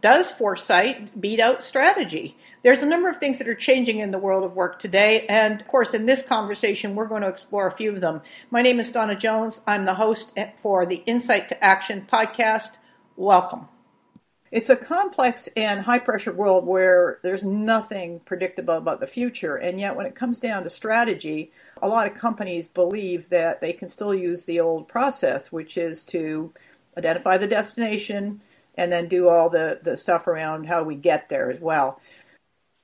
Does foresight beat out strategy? There's a number of things that are changing in the world of work today, and of course in this conversation we're going to explore a few of them. My name is Donna Jones. I'm the host for the Insight to Action podcast. Welcome. It's a complex and high-pressure world where there's nothing predictable about the future, and yet when it comes down to strategy, a lot of companies believe that they can still use the old process, which is to identify the destination and then do all the stuff around how we get there as well.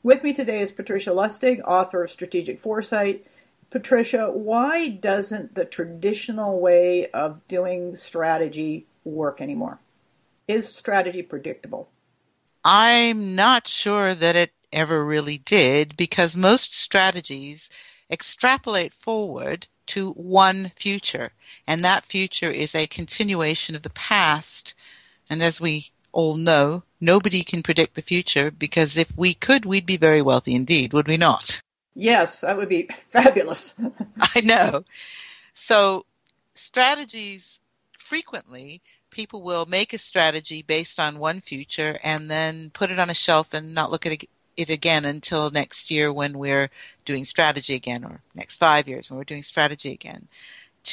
With me today is Patricia Lustig, author of Strategic Foresight. Patricia, why doesn't the traditional way of doing strategy work anymore? Is strategy predictable? I'm not sure that it ever really did, because most strategies extrapolate forward to one future, and that future is a continuation of the past. And as we all know, nobody can predict the future, because if we could, we'd be very wealthy indeed, would we not? Yes, that would be fabulous. I know. So strategies frequently... people will make a strategy based on one future and then put it on a shelf and not look at it again until next year when we're doing strategy again, or next 5 years when we're doing strategy again.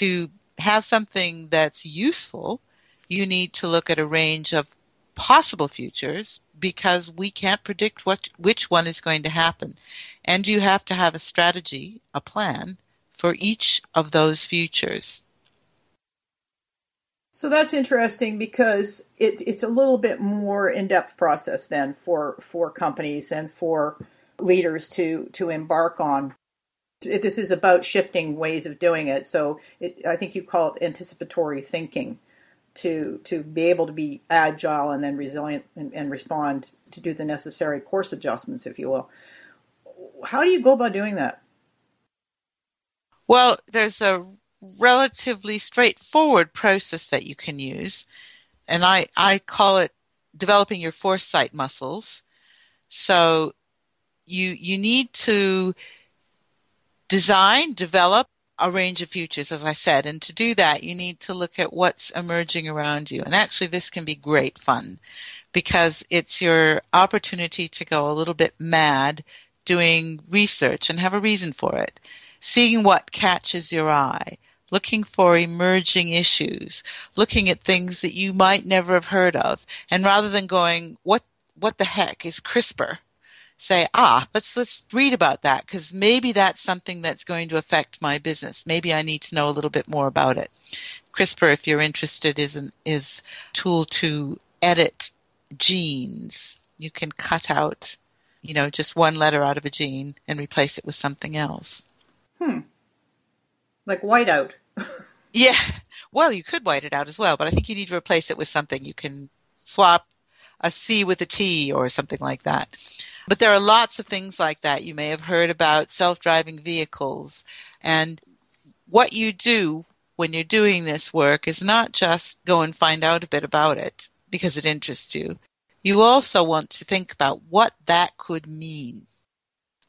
To have something that's useful, you need to look at a range of possible futures, because we can't predict which one is going to happen. And you have to have a strategy, a plan, for each of those futures. So that's interesting, because it's a little bit more in-depth process then for companies and for leaders to embark on. This is about shifting ways of doing it. So I think you call it anticipatory thinking, to be able to be agile and then resilient and respond to do the necessary course adjustments, if you will. How do you go about doing that? Well, there's a relatively straightforward process that you can use, and I call it developing your foresight muscles. So you need to design, develop a range of futures, as I said, and to do that you need to look at what's emerging around you. And actually this can be great fun, because it's your opportunity to go a little bit mad doing research and have a reason for it, seeing what catches your eye, looking for emerging issues, looking at things that you might never have heard of. And rather than going, what the heck is CRISPR? Say, let's read about that, because maybe that's something that's going to affect my business. Maybe I need to know a little bit more about it. CRISPR, if you're interested, is a tool to edit genes. You can cut out, just one letter out of a gene and replace it with something else. Like whiteout. Yeah. Well, you could white it out as well, but I think you need to replace it with something. You can swap a C with a T or something like that. But there are lots of things like that. You may have heard about self-driving vehicles. And what you do when you're doing this work is not just go and find out a bit about it because it interests you. You also want to think about what that could mean.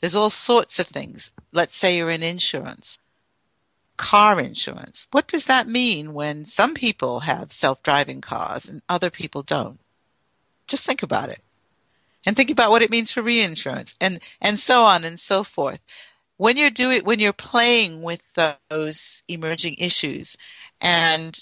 There's all sorts of things. Let's say you're in insurance, car insurance. What does that mean when some people have self-driving cars and other people don't? Just think about it. And think about what it means for reinsurance, and so on and so forth. When you're playing with those emerging issues and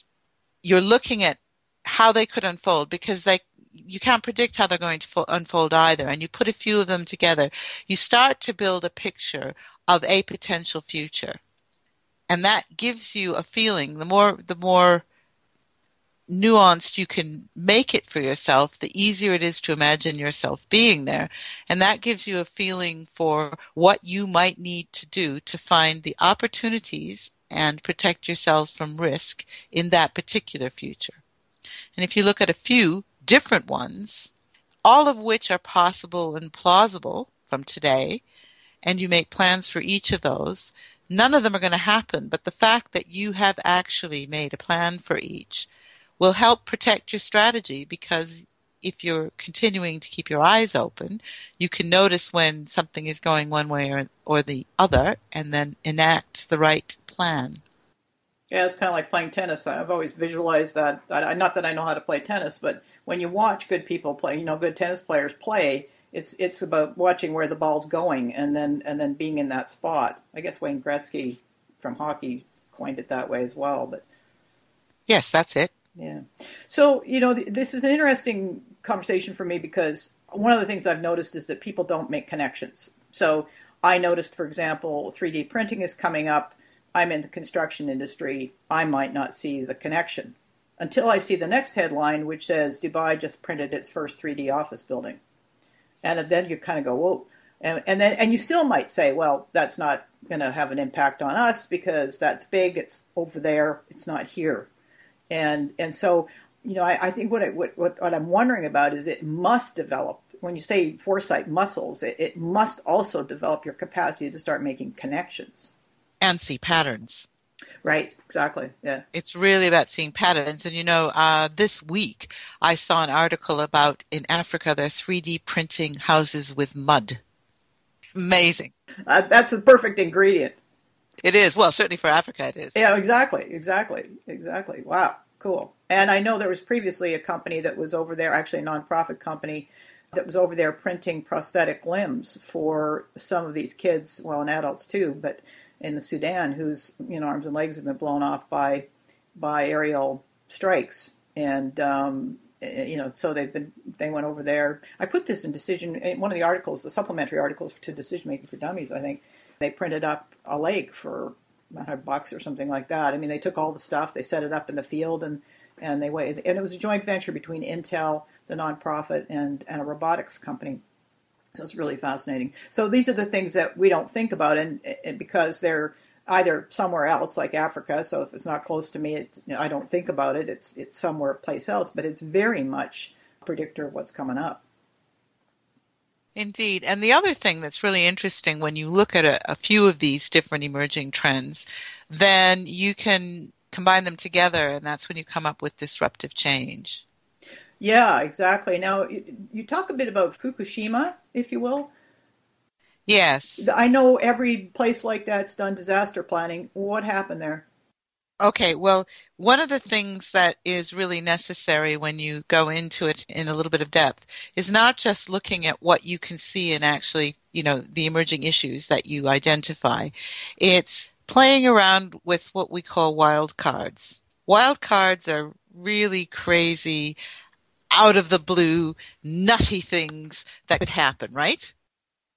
you're looking at how they could unfold, because you can't predict how they're going to unfold either, and you put a few of them together, you start to build a picture of a potential future. And that gives you a feeling. The more nuanced you can make it for yourself, the easier it is to imagine yourself being there. And that gives you a feeling for what you might need to do to find the opportunities and protect yourselves from risk in that particular future. And if you look at a few different ones, all of which are possible and plausible from today, and you make plans for each of those, none of them are going to happen, but the fact that you have actually made a plan for each will help protect your strategy, because if you're continuing to keep your eyes open, you can notice when something is going one way or the other and then enact the right plan. Yeah, it's kind of like playing tennis. I've always visualized that. Not that I know how to play tennis, but when you watch good people play, you know, good tennis players play, it's about watching where the ball's going and then being in that spot. I guess Wayne Gretzky from hockey coined it that way as well. But yes, that's it. Yeah. So, you know, this is an interesting conversation for me because one of the things I've noticed is that people don't make connections. So I noticed, for example, 3D printing is coming up. I'm in the construction industry. I might not see the connection until I see the next headline, which says Dubai just printed its first 3D office building. And then you kind of go, whoa. And then you still might say, well, that's not going to have an impact on us because that's big. It's over there. It's not here. And so, you know, I think what I'm wondering about is it must develop, when you say foresight muscles, it must also develop your capacity to start making connections. And see patterns. Right, exactly, yeah. It's really about seeing patterns. And, you know, this week I saw an article about in Africa they're 3D printing houses with mud. Amazing. That's the perfect ingredient. It is. Well, certainly for Africa it is. Yeah, exactly. Wow, cool. And I know there was previously a company that was over there, actually a nonprofit company, that was over there printing prosthetic limbs for some of these kids, well, and adults too, but in the Sudan, whose, you know, arms and legs have been blown off by aerial strikes. And, you know, so they went over there. I put this in one of the articles, the supplementary articles to Decision Making for Dummies, I think. They printed up a lake for about $100 or something like that. I mean, they took all the stuff, they set it up in the field, and they waited. And it was a joint venture between Intel, the nonprofit, and a robotics company. So it's really fascinating. So these are the things that we don't think about, and because they're either somewhere else, like Africa. So if it's not close to me, I don't think about it. It's somewhere place else, but it's very much a predictor of what's coming up. Indeed. And the other thing that's really interesting when you look at a few of these different emerging trends, then you can combine them together, and that's when you come up with disruptive change. Yeah, exactly. Now, you talk a bit about Fukushima, if you will. Yes. I know every place like that's done disaster planning. What happened there? Okay, well, one of the things that is really necessary when you go into it in a little bit of depth is not just looking at what you can see and actually, you know, the emerging issues that you identify. It's playing around with what we call wild cards. Wild cards are really crazy, out of the blue, nutty things that could happen, right?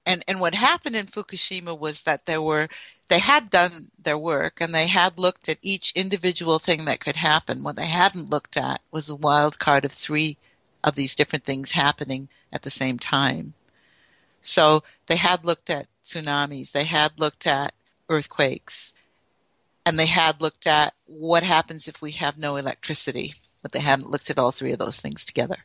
And what happened in Fukushima was that they had done their work and they had looked at each individual thing that could happen. What they hadn't looked at was a wild card of three of these different things happening at the same time. So they had looked at tsunamis, they had looked at earthquakes, and they had looked at what happens if we have no electricity, but they hadn't looked at all three of those things together.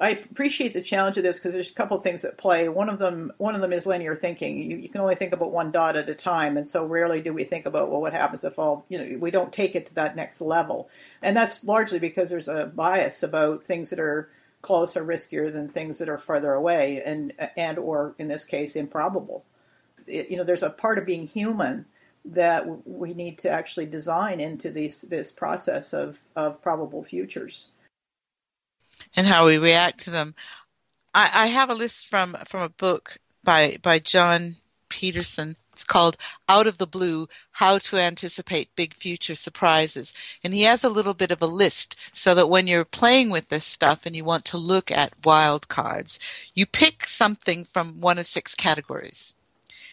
I appreciate the challenge of this because there's a couple of things at play. One of them is linear thinking. You can only think about one dot at a time, and so rarely do we think about, well, what happens if all, you know, we don't take it to that next level. And that's largely because there's a bias about things that are close or riskier than things that are further away and or in this case improbable. There's a part of being human that we need to actually design into this process of probable futures. And how we react to them. I have a list from a book by John Peterson. It's called Out of the Blue: How to Anticipate Big Future Surprises. And he has a little bit of a list so that when you're playing with this stuff and you want to look at wild cards, you pick something from one of six categories.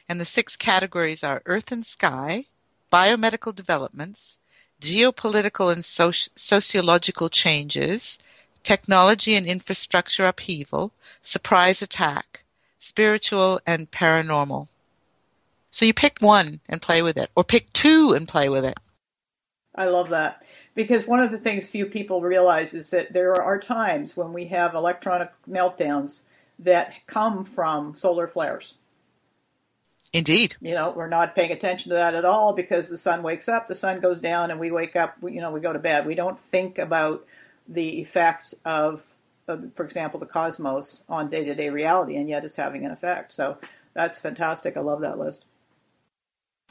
And the six categories are earth and sky, biomedical developments, geopolitical and sociological changes, technology and infrastructure upheaval, surprise attack, spiritual and paranormal. So you pick one and play with it, or pick two and play with it. I love that, because one of the things few people realize is that there are times when we have electronic meltdowns that come from solar flares. Indeed. You know, we're not paying attention to that at all because the sun wakes up, the sun goes down, and we wake up, you know, we go to bed. We don't think about the effect of, for example, the cosmos on day-to-day reality, and yet it's having an effect. So that's fantastic. I love that list.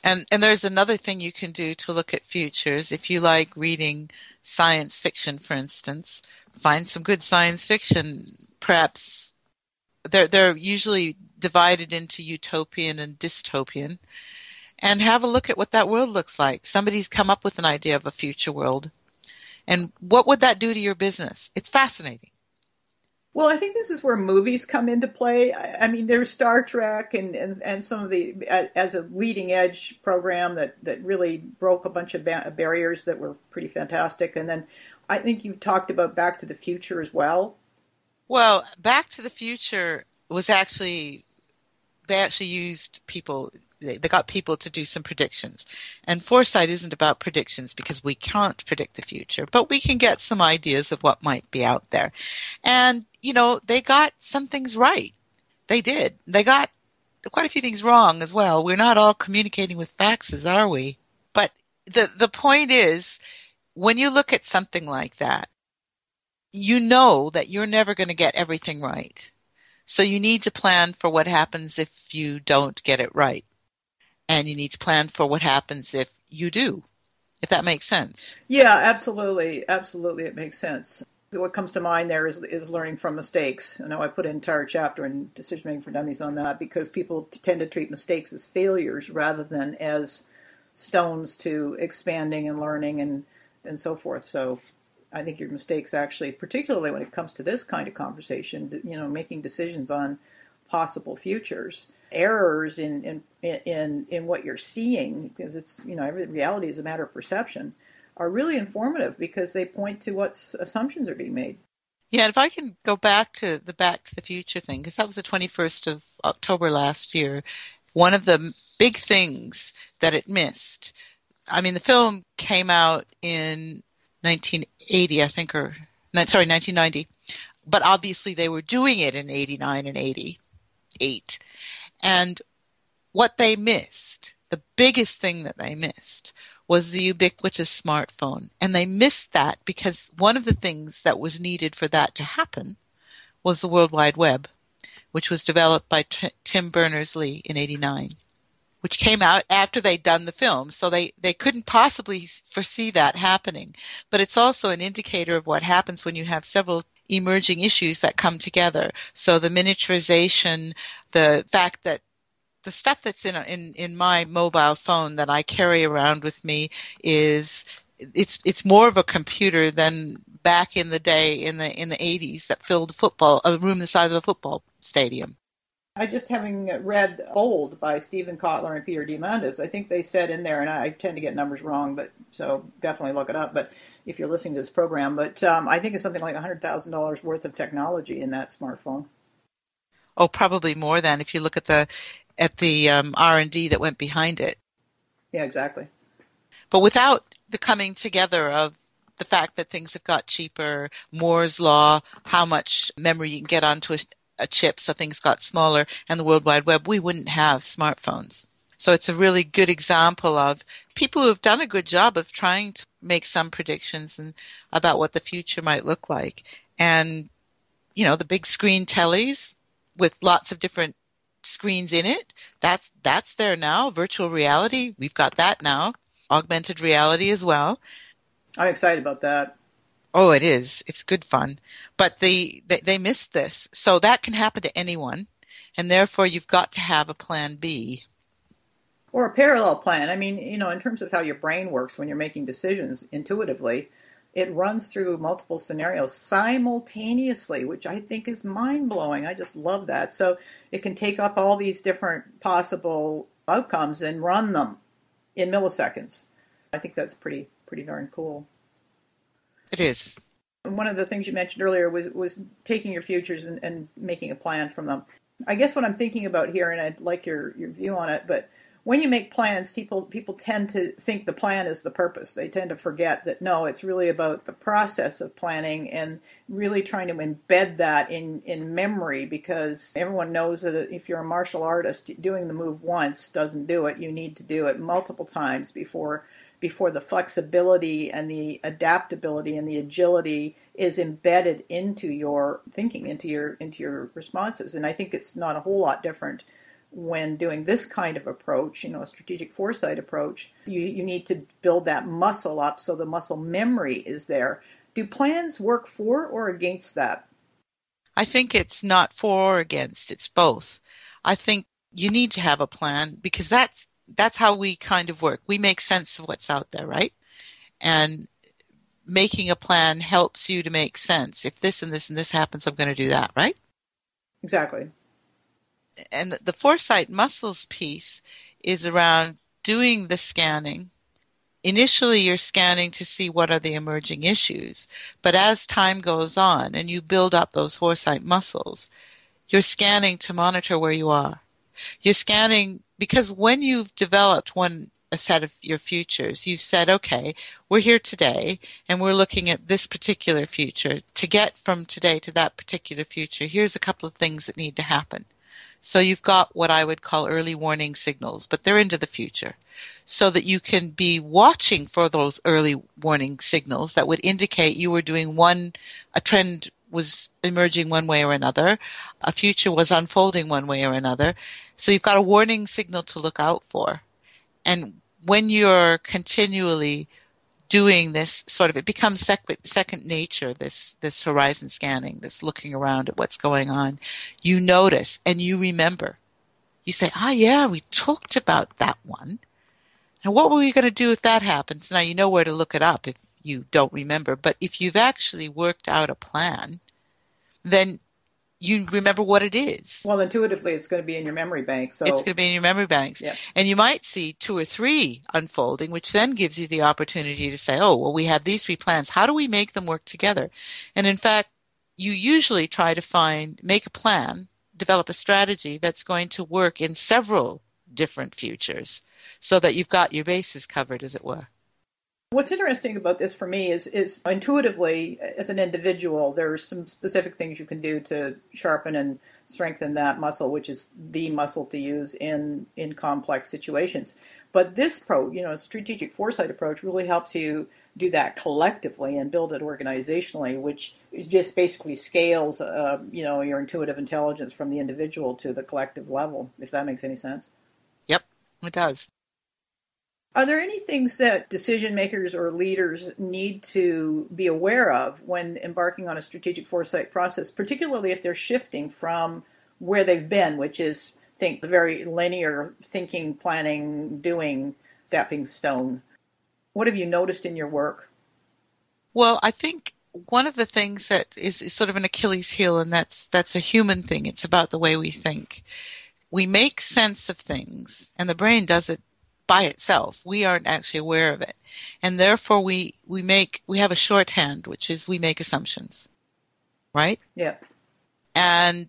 And there's another thing you can do to look at futures. If you like reading science fiction, for instance, find some good science fiction. Perhaps they're usually divided into utopian and dystopian. And have a look at what that world looks like. Somebody's come up with an idea of a future world. And what would that do to your business? It's fascinating. Well, I think this is where movies come into play. I mean, there's Star Trek and some of the, as a leading edge program that really broke a bunch of barriers that were pretty fantastic. And then I think you've talked about Back to the Future as well. Well, Back to the Future was they actually used people. They got people to do some predictions. And foresight isn't about predictions because we can't predict the future, but we can get some ideas of what might be out there. And, you know, they got some things right. They did. They got quite a few things wrong as well. We're not all communicating with faxes, are we? But the point is, when you look at something like that, you know that you're never going to get everything right. So you need to plan for what happens if you don't get it right. And you need to plan for what happens if you do, if that makes sense. Yeah, absolutely. Absolutely, it makes sense. What comes to mind there is learning from mistakes. I know I put an entire chapter in Decision Making for Dummies on that because people tend to treat mistakes as failures rather than as stones to expanding and learning and so forth. So I think your mistakes actually, particularly when it comes to this kind of conversation, you know, making decisions on possible futures, errors in what you're seeing, because it's, you know, reality is a matter of perception, are really informative because they point to what assumptions are being made. Yeah, if I can go back to the Back to the Future thing, because that was the 21st of October last year, one of the big things that it missed. I mean, the film came out in 1990, but obviously they were doing it in 89 and 88. And what they missed, the biggest thing that they missed, was the ubiquitous smartphone. And they missed that because one of the things that was needed for that to happen was the World Wide Web, which was developed by Tim Berners-Lee in 89, which came out after they'd done the film. So they couldn't possibly foresee that happening. But it's also an indicator of what happens when you have several emerging issues that come together. So the miniaturization, the fact that the stuff that's in my mobile phone that I carry around with me is it's more of a computer than back in the day in the 80s that filled a room the size of a football stadium. I just having read Bold by Stephen Kotler and Peter Diamandis, I think they said in there, and I tend to get numbers wrong, but so definitely look it up. But if you're listening to this program, but I think it's something like $100,000 worth of technology in that smartphone. Oh, probably more than if you look at the R&D that went behind it. Yeah, exactly. But without the coming together of the fact that things have got cheaper, Moore's Law, how much memory you can get onto a chip, so things got smaller, and the World Wide Web, we wouldn't have smartphones. So it's a really good example of people who have done a good job of trying to make some predictions and about what the future might look like. And, you know, the big screen tellies with lots of different screens in it, that's there now. Virtual reality, we've got that now. Augmented reality as well. I'm excited about that. Oh, it is. It's good fun. But they missed this. So that can happen to anyone. And therefore, you've got to have a plan B. Or a parallel plan. I mean, you know, in terms of how your brain works when you're making decisions intuitively, it runs through multiple scenarios simultaneously, which I think is mind-blowing. I just love that. So it can take up all these different possible outcomes and run them in milliseconds. I think that's pretty darn cool. It is. One of the things you mentioned earlier was taking your futures and making a plan from them. I guess what I'm thinking about here, and I'd like your view on it, but when you make plans, people tend to think the plan is the purpose. They tend to forget that, no, it's really about the process of planning and really trying to embed that in memory, because everyone knows that if you're a martial artist, doing the move once doesn't do it. You need to do it multiple times before the flexibility and the adaptability and the agility is embedded into your thinking, into your responses. And I think it's not a whole lot different when doing this kind of approach, you know, a strategic foresight approach, you need to build that muscle up so the muscle memory is there. Do plans work for or against that? I think it's not for or against, it's both. I think you need to have a plan because that's how we kind of work. We make sense of what's out there, right? And making a plan helps you to make sense. If this and this and this happens, I'm going to do that, right? Exactly. And the foresight muscles piece is around doing the scanning. Initially, you're scanning to see what are the emerging issues. But as time goes on and you build up those foresight muscles, you're scanning to monitor where you are. You're scanning because when you've developed a set of your futures, you've said, okay, we're here today and we're looking at this particular future. To get from today to that particular future, here's a couple of things that need to happen. So you've got what I would call early warning signals, but they're into the future so that you can be watching for those early warning signals that would indicate you were doing a trend was emerging one way or another, a future was unfolding one way or another. So you've got a warning signal to look out for. And when you're continually doing this sort of, it becomes second nature, this horizon scanning, this looking around at what's going on, you notice and you remember. You say, yeah, we talked about that one. Now, what were we going to do if that happens? Now, you know where to look it up if you don't remember. But if you've actually worked out a plan, then you remember what it is. Well, intuitively, it's going to be in your memory bank. So it's going to be in your memory banks. Yep. And you might see 2 or 3 unfolding, which then gives you the opportunity to say, oh, well, we have these 3 plans. How do we make them work together? And in fact, you usually try to make a plan, develop a strategy that's going to work in several different futures so that you've got your bases covered, as it were. What's interesting about this for me is intuitively, as an individual, there are some specific things you can do to sharpen and strengthen that muscle, which is the muscle to use in complex situations. But this strategic foresight approach really helps you do that collectively and build it organizationally, which just basically scales, your intuitive intelligence from the individual to the collective level, if that makes any sense. Yep, it does. Are there any things that decision makers or leaders need to be aware of when embarking on a strategic foresight process, particularly if they're shifting from where they've been, which is, the very linear thinking, planning, doing, stepping stone? What have you noticed in your work? Well, I think one of the things that is sort of an Achilles heel, and that's a human thing. It's about the way we think. We make sense of things, and the brain does it by itself. We aren't actually aware of it. And therefore we have a shorthand, which is we make assumptions. Right? Yeah. And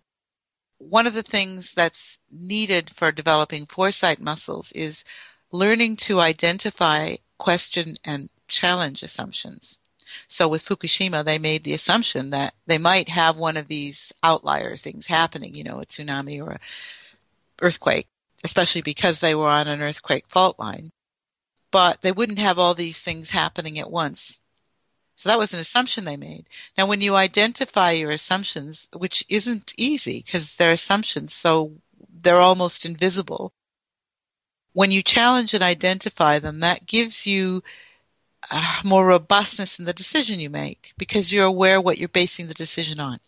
one of the things that's needed for developing foresight muscles is learning to identify, question, and challenge assumptions. So with Fukushima, they made the assumption that they might have one of these outlier things happening, a tsunami or an earthquake, especially because they were on an earthquake fault line. But they wouldn't have all these things happening at once. So that was an assumption they made. Now, when you identify your assumptions, which isn't easy because they're assumptions, so they're almost invisible. When you challenge and identify them, that gives you more robustness in the decision you make because you're aware what you're basing the decision on.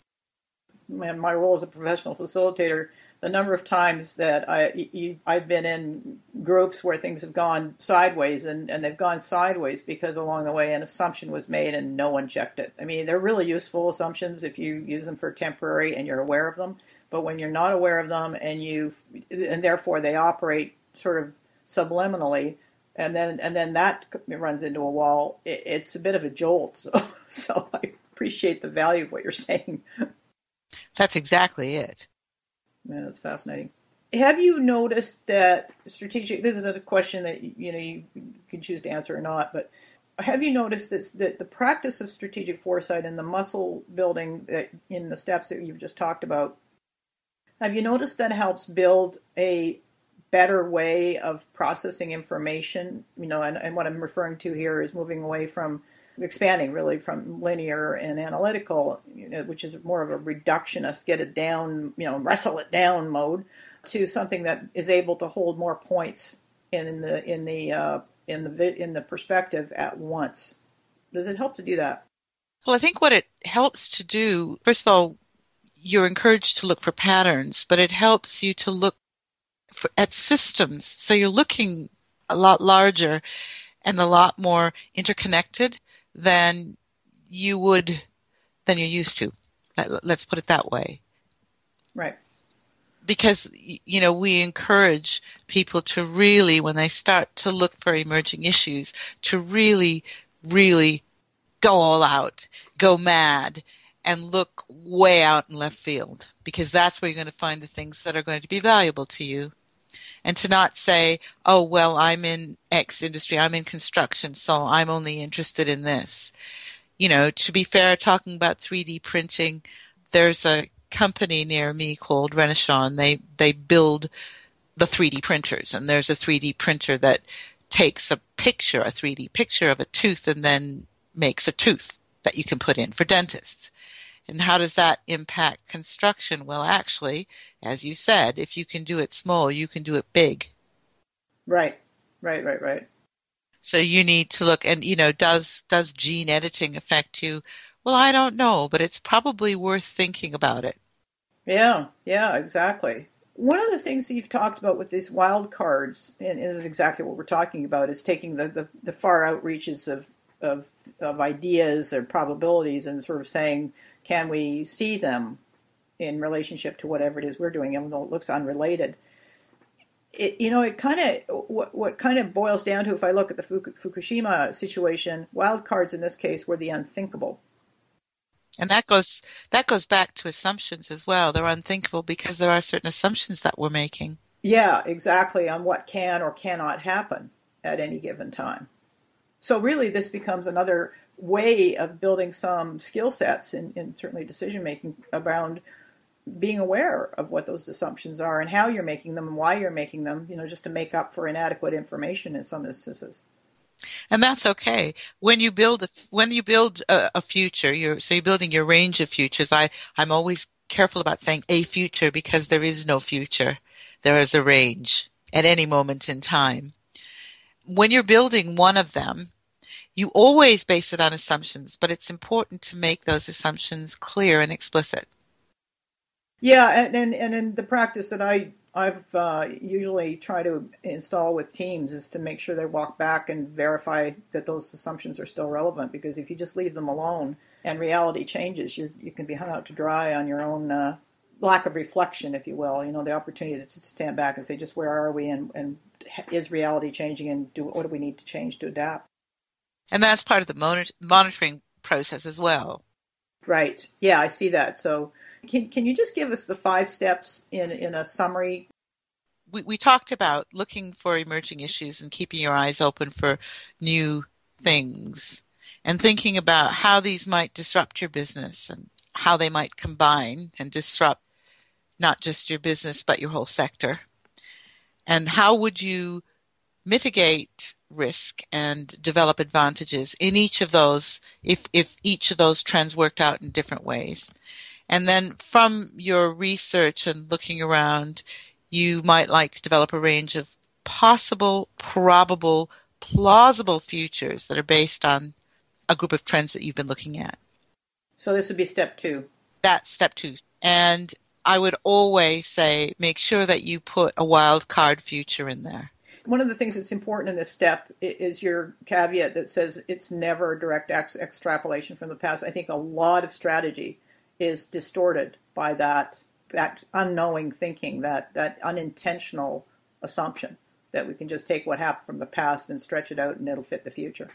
My role as a professional facilitator, the number of times that I've been in groups where things have gone sideways, and they've gone sideways because along the way an assumption was made and no one checked it. I mean, they're really useful assumptions if you use them for temporary and you're aware of them. But when you're not aware of them and therefore they operate sort of subliminally, and then that runs into a wall, it's a bit of a jolt. So I appreciate the value of what you're saying. That's exactly it. Yeah, that's fascinating. Have you noticed that this is a question that, you can choose to answer or not, but have you noticed that the practice of strategic foresight and the muscle building in the steps that you've just talked about, have you noticed that helps build a better way of processing information? And what I'm referring to here is moving away from expanding really from linear and analytical, which is more of a reductionist, get it down, wrestle it down mode, to something that is able to hold more points in the perspective at once? Does it help to do that? Well, I think what it helps to do, first of all, you're encouraged to look for patterns, but it helps you to look at systems. So you're looking a lot larger and a lot more interconnected than you're used to. Let's put it that way. Right. Because, you know, we encourage people to really, when they start to look for emerging issues, to really, really go all out, go mad, and look way out in left field, because that's where you're going to find the things that are going to be valuable to you. And to not say, oh, well, I'm in X industry, I'm in construction, so I'm only interested in this. You know, to be fair, talking about 3D printing, there's a company near me called Renaissance. They build the 3D printers, and there's a 3D printer that takes a 3D picture of a tooth and then makes a tooth that you can put in for dentists. And how does that impact construction? Well, actually, as you said, if you can do it small, you can do it big. Right. So you need to look, and, you know, does gene editing affect you? Well, I don't know, but it's probably worth thinking about it. Yeah, exactly. One of the things that you've talked about with these wild cards, and this is exactly what we're talking about, is taking the far out reaches of ideas or probabilities and sort of saying, can we see them in relationship to whatever it is we're doing, even though it looks unrelated? It kind of boils down to, if I look at the Fukushima situation, wild cards in this case were the unthinkable. And that goes back to assumptions as well. They're unthinkable because there are certain assumptions that we're making. Yeah, exactly, on what can or cannot happen at any given time. So really this becomes another way of building some skill sets in certainly decision making around being aware of what those assumptions are and how you're making them and why you're making them, you know, just to make up for inadequate information in some instances. And that's okay. When you build a future, you're building your range of futures. I'm always careful about saying a future, because there is no future. There is a range at any moment in time. When you're building one of them, you always base it on assumptions, but it's important to make those assumptions clear and explicit. Yeah, and in the practice that I've usually try to install with teams is to make sure they walk back and verify that those assumptions are still relevant, because if you just leave them alone and reality changes, you can be hung out to dry on your own lack of reflection, if you will. You know, the opportunity to stand back and say, just where are we and is reality changing, and what do we need to change to adapt? And that's part of the monitoring process as well. Right. Yeah, I see that. So can you just give us the 5 steps in a summary? We talked about looking for emerging issues and keeping your eyes open for new things and thinking about how these might disrupt your business and how they might combine and disrupt not just your business but your whole sector. And how would you mitigate risk and develop advantages in each of those if each of those trends worked out in different ways. And then from your research and looking around, you might like to develop a range of possible, probable, plausible futures that are based on a group of trends that you've been looking at. So this would be step 2. That's step 2. And I would always say make sure that you put a wild card future in there. One of the things that's important in this step is your caveat that says it's never direct extrapolation from the past. I think a lot of strategy is distorted by that unknowing thinking, that unintentional assumption that we can just take what happened from the past and stretch it out and it'll fit the future.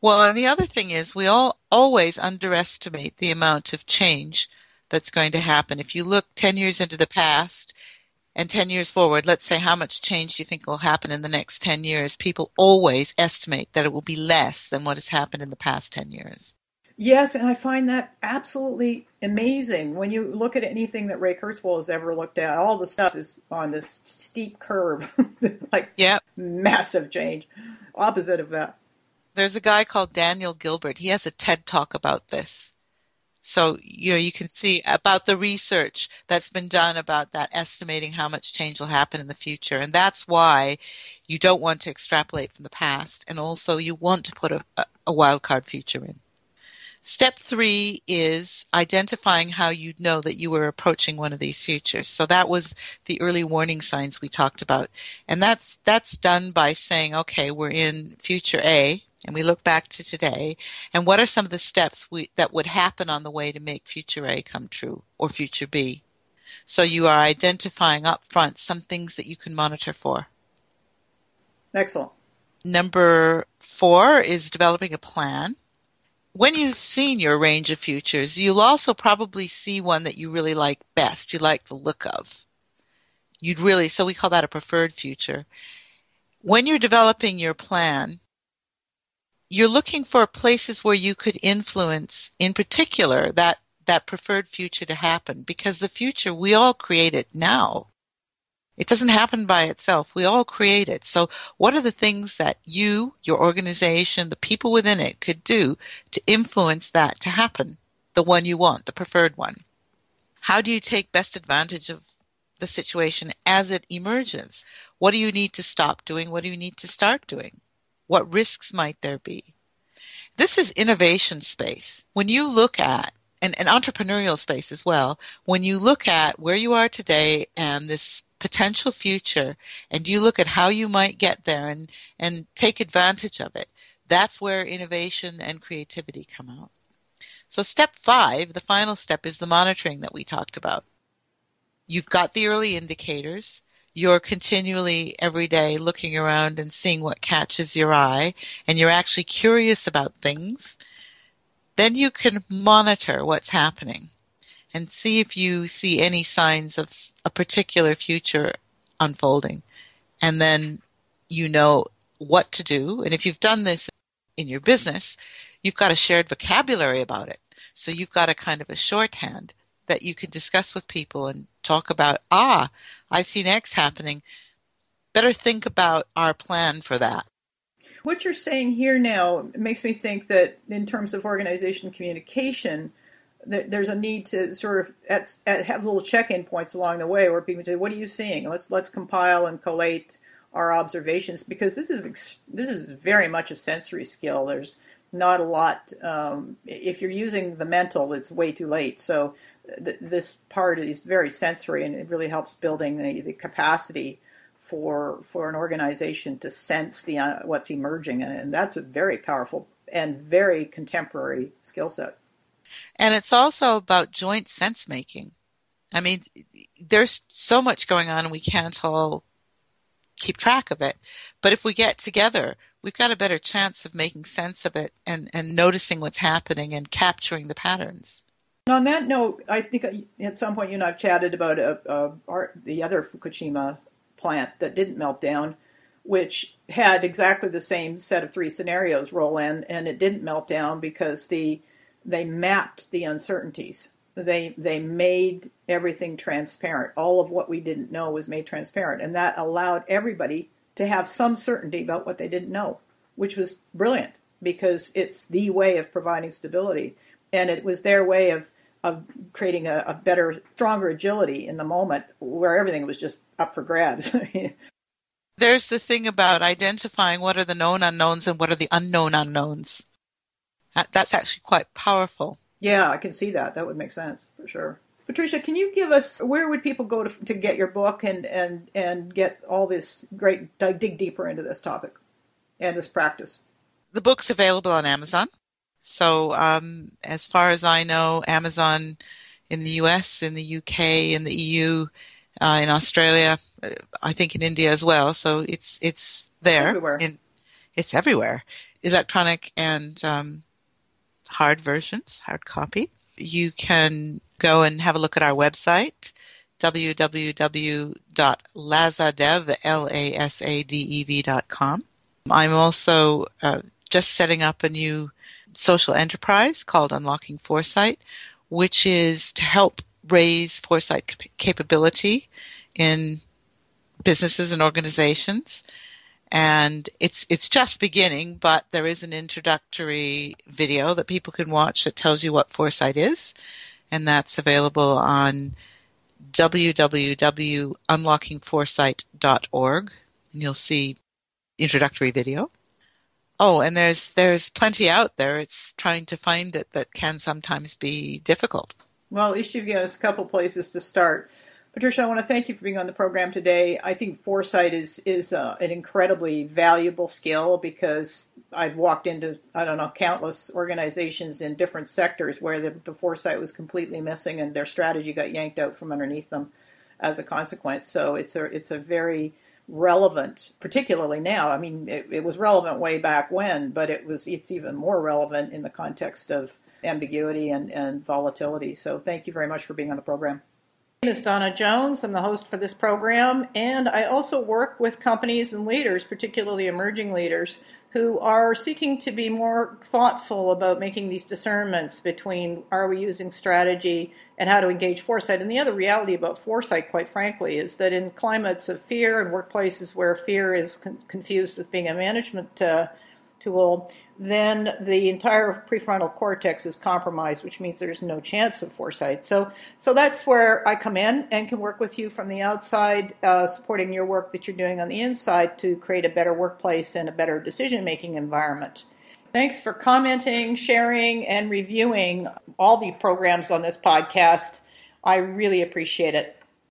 Well, and the other thing is we all always underestimate the amount of change that's going to happen. If you look 10 years into the past and 10 years forward, let's say, how much change do you think will happen in the next 10 years? People always estimate that it will be less than what has happened in the past 10 years. Yes, and I find that absolutely amazing. When you look at anything that Ray Kurzweil has ever looked at, all the stuff is on this steep curve, Massive change, opposite of that. There's a guy called Daniel Gilbert. He has a TED Talk about this. So, you know, you can see about the research that's been done about that, estimating how much change will happen in the future. And that's why you don't want to extrapolate from the past. And also you want to put a wild card future in. Step 3 is identifying how you'd know that you were approaching one of these futures. So that was the early warning signs we talked about. And that's done by saying, okay, we're in future A, and we look back to today, and what are some of the steps that would happen on the way to make future A come true or future B? So you are identifying up front some things that you can monitor for. Excellent. Number 4 is developing a plan. When you've seen your range of futures, you'll also probably see one that you really like best, you like the look of. So we call that a preferred future. When you're developing your plan, you're looking for places where you could influence, in particular, that preferred future to happen, because the future, we all create it now. It doesn't happen by itself. We all create it. So what are the things that you, your organization, the people within it could do to influence that to happen, the one you want, the preferred one? How do you take best advantage of the situation as it emerges? What do you need to stop doing? What do you need to start doing? What risks might there be? This is innovation space. When you look at an entrepreneurial space as well, when you look at where you are today and this potential future, and you look at how you might get there and take advantage of it, that's where innovation and creativity come out. So step 5, the final step, is the monitoring that we talked about. You've got the early indicators. You're continually every day looking around and seeing what catches your eye, and you're actually curious about things. Then you can monitor what's happening and see if you see any signs of a particular future unfolding. And then you know what to do. And if you've done this in your business, you've got a shared vocabulary about it. So you've got a kind of a shorthand that you can discuss with people and talk about, I've seen X happening. Better think about our plan for that. What you're saying here now makes me think that in terms of organization communication, that there's a need to sort of have little check-in points along the way where people say, "What are you seeing?" Let's compile and collate our observations, because this is very much a sensory skill. There's not a lot. If you're using the mental, it's way too late. So this part is very sensory, and it really helps building the capacity for an organization to sense what's emerging, and that's a very powerful and very contemporary skill set. And it's also about joint sense making. I mean, there's so much going on, and we can't all keep track of it. But if we get together, we've got a better chance of making sense of it and noticing what's happening and capturing the patterns. And on that note, I think at some point you and I have chatted about the other Fukushima plant that didn't melt down, which had exactly the same set of 3 scenarios roll in, and it didn't melt down because they mapped the uncertainties. They made everything transparent. All of what we didn't know was made transparent, and that allowed everybody to have some certainty about what they didn't know, which was brilliant because it's the way of providing stability, and it was their way of creating a better, stronger agility in the moment where everything was just up for grabs. There's the thing about identifying what are the known unknowns and what are the unknown unknowns. That's actually quite powerful. Yeah, I can see that. That would make sense for sure. Patricia, can you give us, where would people go to get your book and get all this great, dig deeper into this topic and this practice? The book's available on Amazon. So as far as I know, Amazon in the U.S., in the U.K., in the EU, in Australia, I think in India as well. So it's there. Everywhere. It's everywhere. Electronic and hard versions, hard copy. You can go and have a look at our website, www.lasadev.com. I'm also just setting up a new social enterprise called Unlocking Foresight, which is to help raise foresight capability in businesses and organizations. And it's just beginning, but there is an introductory video that people can watch that tells you what foresight is, and that's available on www.unlockingforesight.org, and you'll see introductory video. Oh, and there's plenty out there. It's trying to find it that can sometimes be difficult. Well, at least you've given us a couple places to start. Patricia, I want to thank you for being on the program today. I think foresight is an incredibly valuable skill, because I've walked into, I don't know, countless organizations in different sectors where the foresight was completely missing and their strategy got yanked out from underneath them as a consequence. So it's a very relevant, particularly now. I mean, it was relevant way back when, but it's even more relevant in the context of ambiguity and volatility. So thank you very much for being on the program. My name is Donna Jones. I'm the host for this program, and I also work with companies and leaders, particularly emerging leaders, who are seeking to be more thoughtful about making these discernments between are we using strategy and how to engage foresight. And the other reality about foresight, quite frankly, is that in climates of fear and workplaces where fear is confused with being a management tool, then the entire prefrontal cortex is compromised, which means there's no chance of foresight. So that's where I come in and can work with you from the outside, supporting your work that you're doing on the inside to create a better workplace and a better decision-making environment. Thanks for commenting, sharing, and reviewing all the programs on this podcast. I really appreciate it.